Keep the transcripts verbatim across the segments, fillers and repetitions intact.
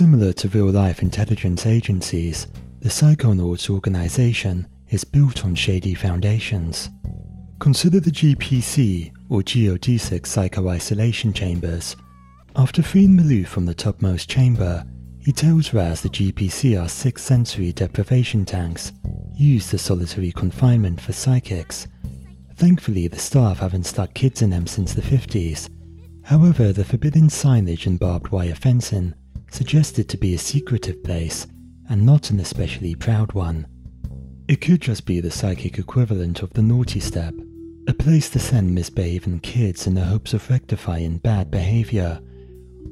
Similar to real-life intelligence agencies, the Psychonauts organization is built on shady foundations. Consider the G P C, or Geodesic Psycho Isolation Chambers. After freeing Malou from the topmost chamber, he tells Raz the G P C are sixth sensory deprivation tanks, used as solitary confinement for psychics. Thankfully, the staff haven't stuck kids in them since the fifties. However, the forbidden signage and barbed wire fencing suggests it to be a secretive place, and not an especially proud one. It could just be the psychic equivalent of the naughty step, a place to send misbehaving kids in the hopes of rectifying bad behavior.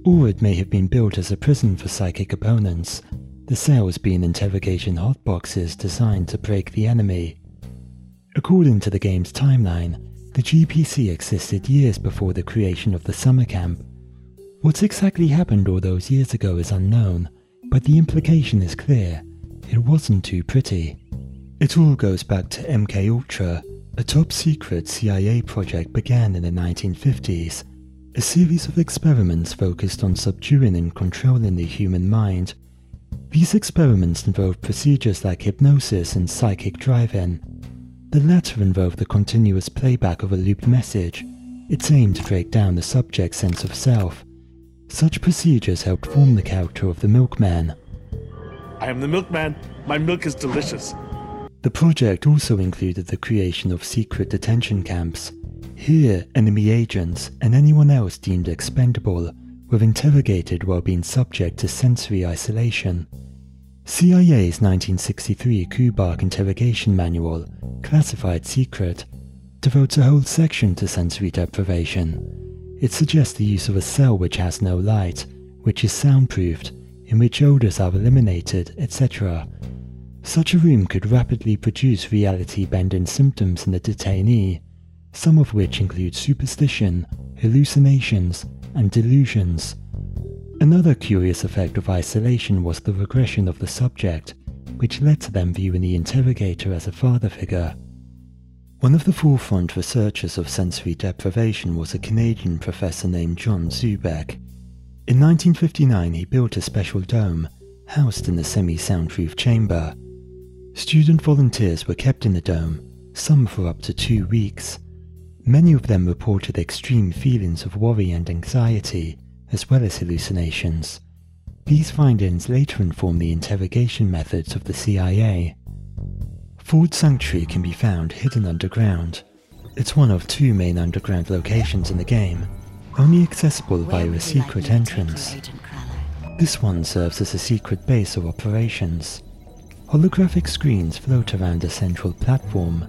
Or it may have been built as a prison for psychic opponents, the cells being interrogation hotboxes designed to break the enemy. According to the game's timeline, the G P C existed years before the creation of the summer camp. What's exactly happened all those years ago is unknown, but the implication is clear: it wasn't too pretty. It all goes back to MKUltra, a top-secret C I A project began in the nineteen fifties, a series of experiments focused on subduing and controlling the human mind. These experiments involved procedures like hypnosis and psychic drive-in. The latter involved the continuous playback of a looped message. It's aimed to break down the subject's sense of self. Such procedures helped form the character of the milkman. I am the milkman. My milk is delicious. The project also included the creation of secret detention camps. Here, enemy agents and anyone else deemed expendable were interrogated while being subject to sensory isolation. C I A's nineteen sixty-three KUBARK interrogation manual, classified secret, devotes a whole section to sensory deprivation. It suggests the use of a cell which has no light, which is soundproofed, in which odors are eliminated, et cetera. Such a room could rapidly produce reality-bending symptoms in the detainee, some of which include superstition, hallucinations, and delusions. Another curious effect of isolation was the regression of the subject, which led to them viewing the interrogator as a father figure. One of the forefront researchers of sensory deprivation was a Canadian professor named John Zubek. In nineteen fifty-nine, he built a special dome, housed in a semi-soundproof chamber. Student volunteers were kept in the dome, some for up to two weeks. Many of them reported extreme feelings of worry and anxiety, as well as hallucinations. These findings later informed the interrogation methods of the C I A. Ford Sanctuary can be found hidden underground. It's one of two main underground locations in the game, only accessible via a secret entrance. This one serves as a secret base of operations. Holographic screens float around a central platform.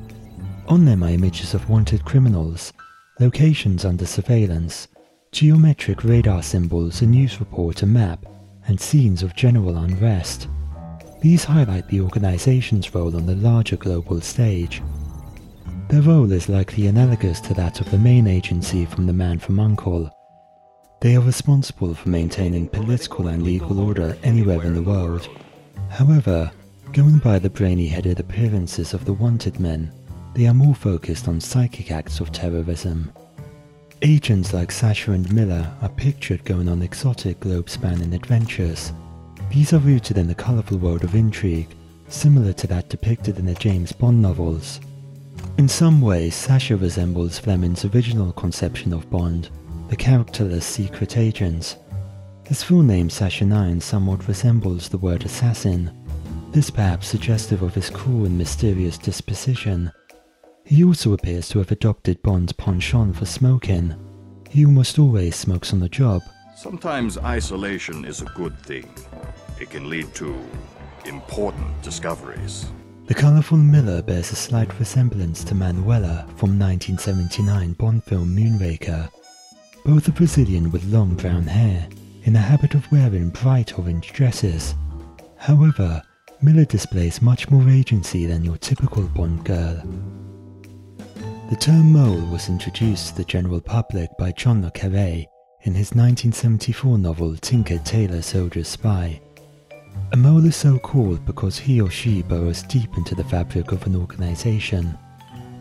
On them are images of wanted criminals, locations under surveillance, geometric radar symbols, a news report, a map, and scenes of general unrest. These highlight the organization's role on the larger global stage. Their role is likely analogous to that of the main agency from The Man from UNCLE. They are responsible for maintaining political and legal order anywhere in the world. However, going by the brainy-headed appearances of the wanted men, they are more focused on psychic acts of terrorism. Agents like Sasha and Miller are pictured going on exotic globe-spanning adventures. These are rooted in the colourful world of intrigue, similar to that depicted in the James Bond novels. In some ways, Sasha resembles Fleming's original conception of Bond, the characterless secret agents. His full name Sasha nine somewhat resembles the word assassin, this perhaps suggestive of his cruel and mysterious disposition. He also appears to have adopted Bond's penchant for smoking. He almost always smokes on the job. Sometimes isolation is a good thing. It can lead to important discoveries. The colourful Miller bears a slight resemblance to Manuela from nineteen seventy-nine Bond film Moonraker. Both are Brazilian with long brown hair, in the habit of wearing bright orange dresses. However, Miller displays much more agency than your typical Bond girl. The term mole was introduced to the general public by John Le Carré in his nineteen seventy-four novel Tinker Tailor Soldier Spy. A mole is so called because he or she burrows deep into the fabric of an organization.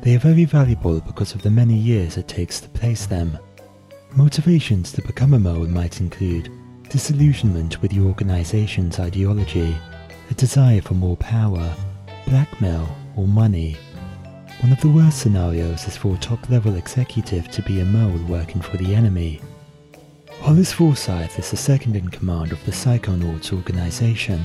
They are very valuable because of the many years it takes to place them. Motivations to become a mole might include disillusionment with the organization's ideology, a desire for more power, blackmail, or money. One of the worst scenarios is for a top-level executive to be a mole working for the enemy. Hollis Forsyth is the second-in-command of the Psychonauts organization.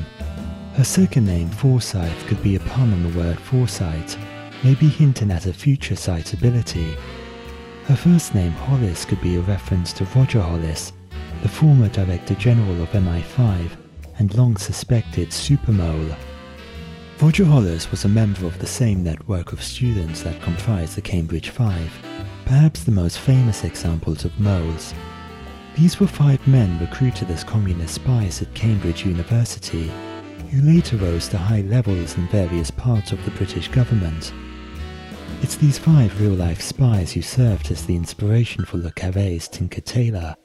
Her second name, Forsyth, could be a pun on the word foresight, maybe hinting at her future sightability. Her first name, Hollis, could be a reference to Roger Hollis, the former Director General of M I five and long-suspected Supermole. Roger Hollis was a member of the same network of students that comprised the Cambridge Five, perhaps the most famous examples of moles. These were five men recruited as communist spies at Cambridge University, who later rose to high levels in various parts of the British government. It's these five real-life spies who served as the inspiration for Le Carré's Tinker Tailor.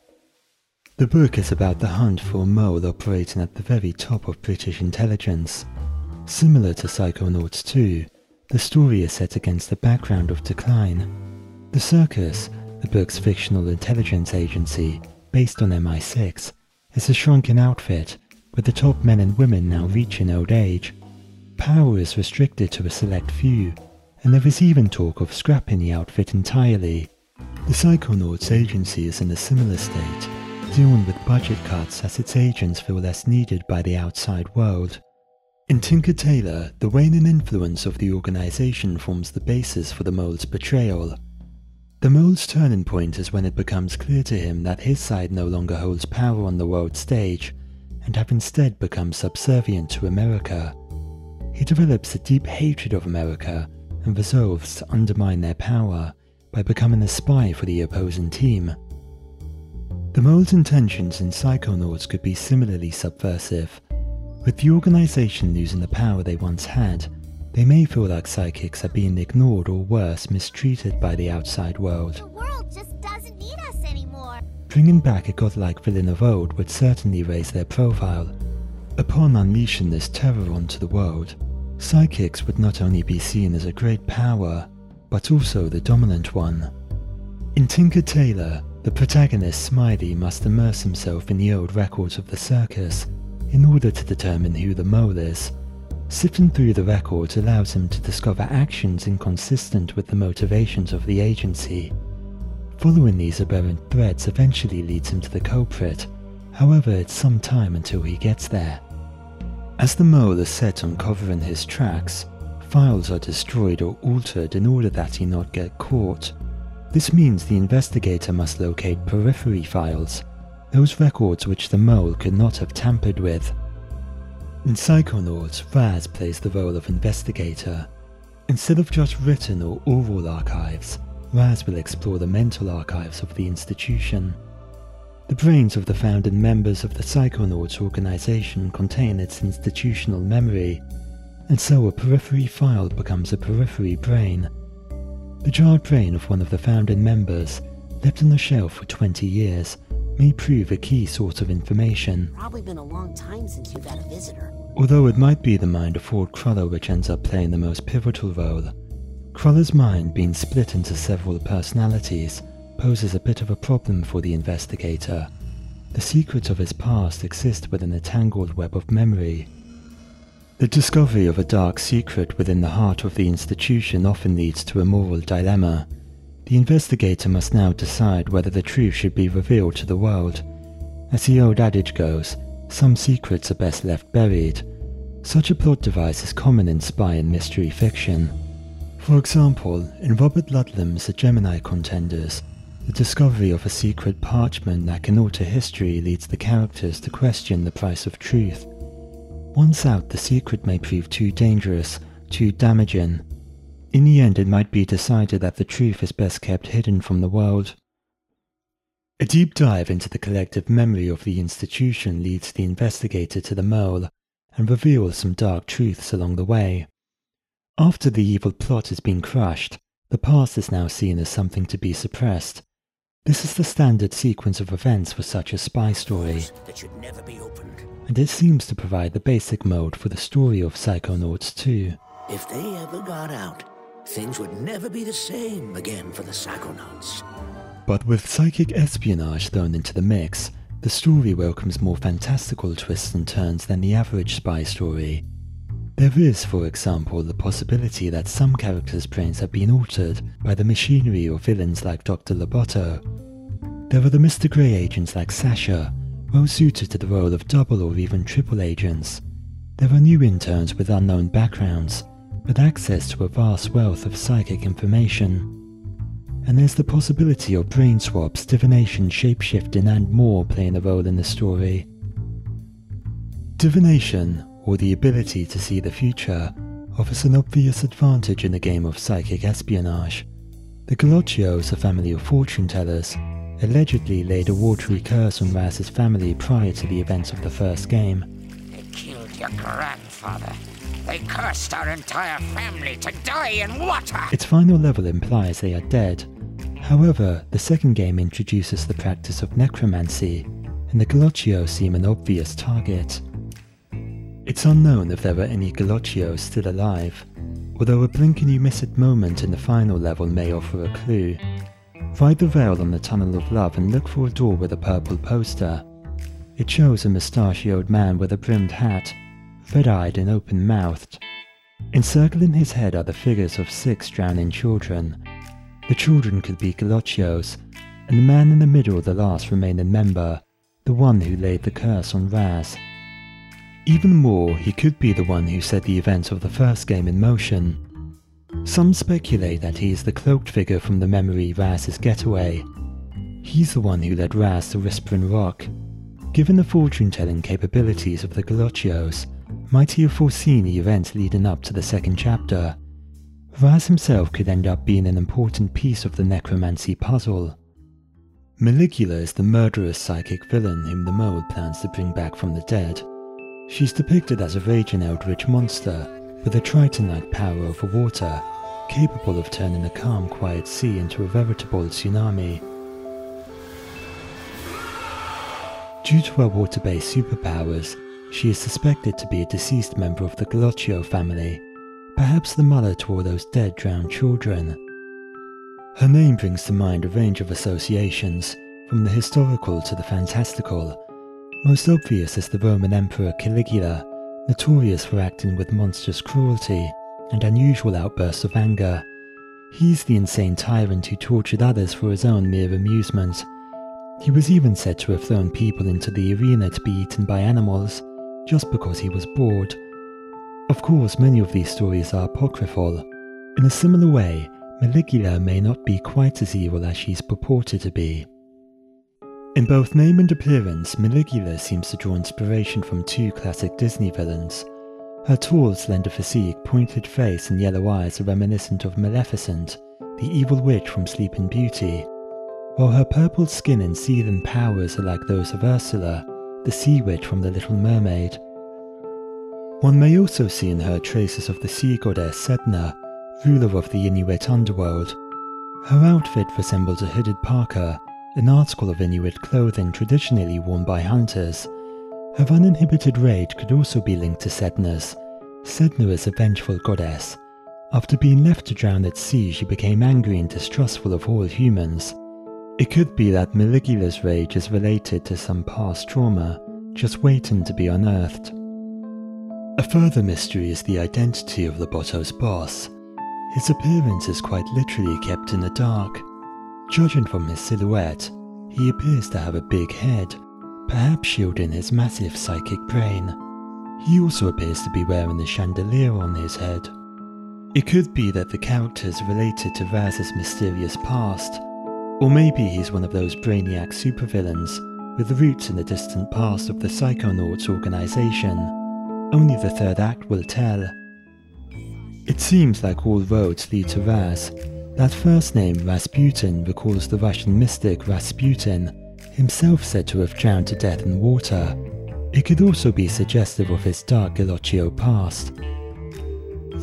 The book is about the hunt for a mole operating at the very top of British intelligence. Similar to Psychonauts two, the story is set against the background of Decline. The Circus, the book's fictional intelligence agency, based on M I six, is a shrunken outfit, with the top men and women now reaching old age. Power is restricted to a select few, and there is even talk of scrapping the outfit entirely. The Psychonauts agency is in a similar state, dealing with budget cuts as its agents feel less needed by the outside world. In Tinker Tailor, the waning influence of the organization forms the basis for the mole's betrayal. The mole's turning point is when it becomes clear to him that his side no longer holds power on the world stage, and have instead become subservient to America. He develops a deep hatred of America and resolves to undermine their power by becoming a spy for the opposing team. The mole's intentions in Psychonauts could be similarly subversive. With the organization losing the power they once had, they may feel like psychics are being ignored or worse, mistreated by the outside world. The world just doesn't need us anymore. Bringing back a godlike villain of old would certainly raise their profile. Upon unleashing this terror onto the world, psychics would not only be seen as a great power, but also the dominant one. In Tinker Tailor, the protagonist Smiley must immerse himself in the old records of the circus in order to determine who the mole is. Sifting through the records allows him to discover actions inconsistent with the motivations of the agency. Following these aberrant threads eventually leads him to the culprit, however it's some time until he gets there. As the mole is set on covering his tracks, files are destroyed or altered in order that he not get caught. This means the investigator must locate periphery files, those records which the mole could not have tampered with. In Psychonauts, Raz plays the role of investigator. Instead of just written or oral archives, Raz will explore the mental archives of the institution. The brains of the founding members of the Psychonauts organization contain its institutional memory, and so a periphery file becomes a periphery brain. The jarred brain of one of the founding members, left on the shelf for twenty years, may prove a key source of information. Probably been a long time since you've had a visitor. Although it might be the mind of Ford Cruller which ends up playing the most pivotal role. Cruller's mind, being split into several personalities, poses a bit of a problem for the investigator. The secrets of his past exist within a tangled web of memory. The discovery of a dark secret within the heart of the institution often leads to a moral dilemma. The investigator must now decide whether the truth should be revealed to the world. As the old adage goes, some secrets are best left buried. Such a plot device is common in spy and mystery fiction. For example, in Robert Ludlum's The Gemini Contenders, the discovery of a secret parchment that can alter history leads the characters to question the price of truth. Once out, the secret may prove too dangerous, too damaging. In the end, it might be decided that the truth is best kept hidden from the world. A deep dive into the collective memory of the institution leads the investigator to the mole and reveals some dark truths along the way. After the evil plot has been crushed, the past is now seen as something to be suppressed. This is the standard sequence of events for such a spy story, that should never be opened. And it seems to provide the basic mode for the story of Psychonauts two. If they ever got out, things would never be the same again for the Psychonauts. But with psychic espionage thrown into the mix, The story welcomes more fantastical twists and turns than the average spy story. There is, for example, the possibility that some characters' brains have been altered by the machinery or villains like Doctor Loboto. There are the Mister Grey agents like Sasha, well suited to the role of double or even triple agents. There are new interns with unknown backgrounds, with access to a vast wealth of psychic information. And there's the possibility of brain swaps, divination, shapeshifting and more playing a role in the story. Divination, or the ability to see the future, offers an obvious advantage in the game of psychic espionage. The Galaccios, a family of fortune tellers, allegedly laid a watery curse on Raz's family prior to the events of the first game. They killed your grandfather. They cursed our entire family to die in water! Its final level implies they are dead. However, the second game introduces the practice of necromancy, and the Galaccios seem an obvious target. It's unknown if there are any Galaccios still alive, although a blink-and-you-miss-it moment in the final level may offer a clue. Ride the rail on the Tunnel of Love and look for a door with a purple poster. It shows a mustachioed man with a brimmed hat, red-eyed and open-mouthed. Encircling his head are the figures of six drowning children. The children could be Galaccios, and the man in the middle the last remaining member, the one who laid the curse on Raz. Even more, he could be the one who set the events of the first game in motion. Some speculate that he is the cloaked figure from the memory Raz's getaway. He's the one who led Raz to Whispering Rock. Given the fortune-telling capabilities of the Galaccios, might he have foreseen the events leading up to the second chapter? Raz himself could end up being an important piece of the necromancy puzzle. Maligula is the murderous psychic villain whom the Mole plans to bring back from the dead. She's depicted as a raging eldritch monster with a Triton-like power over water, capable of turning a calm, quiet sea into a veritable tsunami. Due to her water-based superpowers, she is suspected to be a deceased member of the Galaccio family, perhaps the mother to all those dead, drowned children. Her name brings to mind a range of associations, from the historical to the fantastical. Most obvious is the Roman Emperor Caligula, notorious for acting with monstrous cruelty and unusual outbursts of anger. He's the insane tyrant who tortured others for his own mere amusement. He was even said to have thrown people into the arena to be eaten by animals, just because he was bored. Of course, many of these stories are apocryphal. In a similar way, Maligula may not be quite as evil as she's purported to be. In both name and appearance, Maligula seems to draw inspiration from two classic Disney villains. Her tall, slender physique, pointed face and yellow eyes are reminiscent of Maleficent, the evil witch from Sleeping Beauty, while her purple skin and seething powers are like those of Ursula, the sea witch from The Little Mermaid. One may also see in her traces of the sea goddess Sedna, ruler of the Inuit underworld. Her outfit resembles a hooded parka, an article of Inuit clothing traditionally worn by hunters. Her uninhibited rage could also be linked to Sedna's. Sedna is a vengeful goddess. After being left to drown at sea, she became angry and distrustful of all humans. It could be that Maligula's rage is related to some past trauma, just waiting to be unearthed. A further mystery is the identity of Loboto's boss. His appearance is quite literally kept in the dark. Judging from his silhouette, he appears to have a big head, perhaps shielding his massive psychic brain. He also appears to be wearing a chandelier on his head. It could be that the character is related to Raz's mysterious past, or maybe he's one of those brainiac supervillains with roots in the distant past of the Psychonauts organization. Only the third act will tell. It seems like all roads lead to Raz. That first name, Rasputin, recalls the Russian mystic Rasputin, himself said to have drowned to death in water. It could also be suggestive of his dark Galaccio past.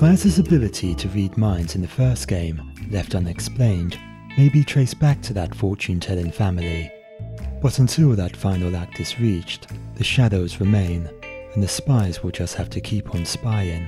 Raz's ability to read minds in the first game, left unexplained, may be traced back to that fortune-telling family. But until that final act is reached, the shadows remain, and the spies will just have to keep on spying.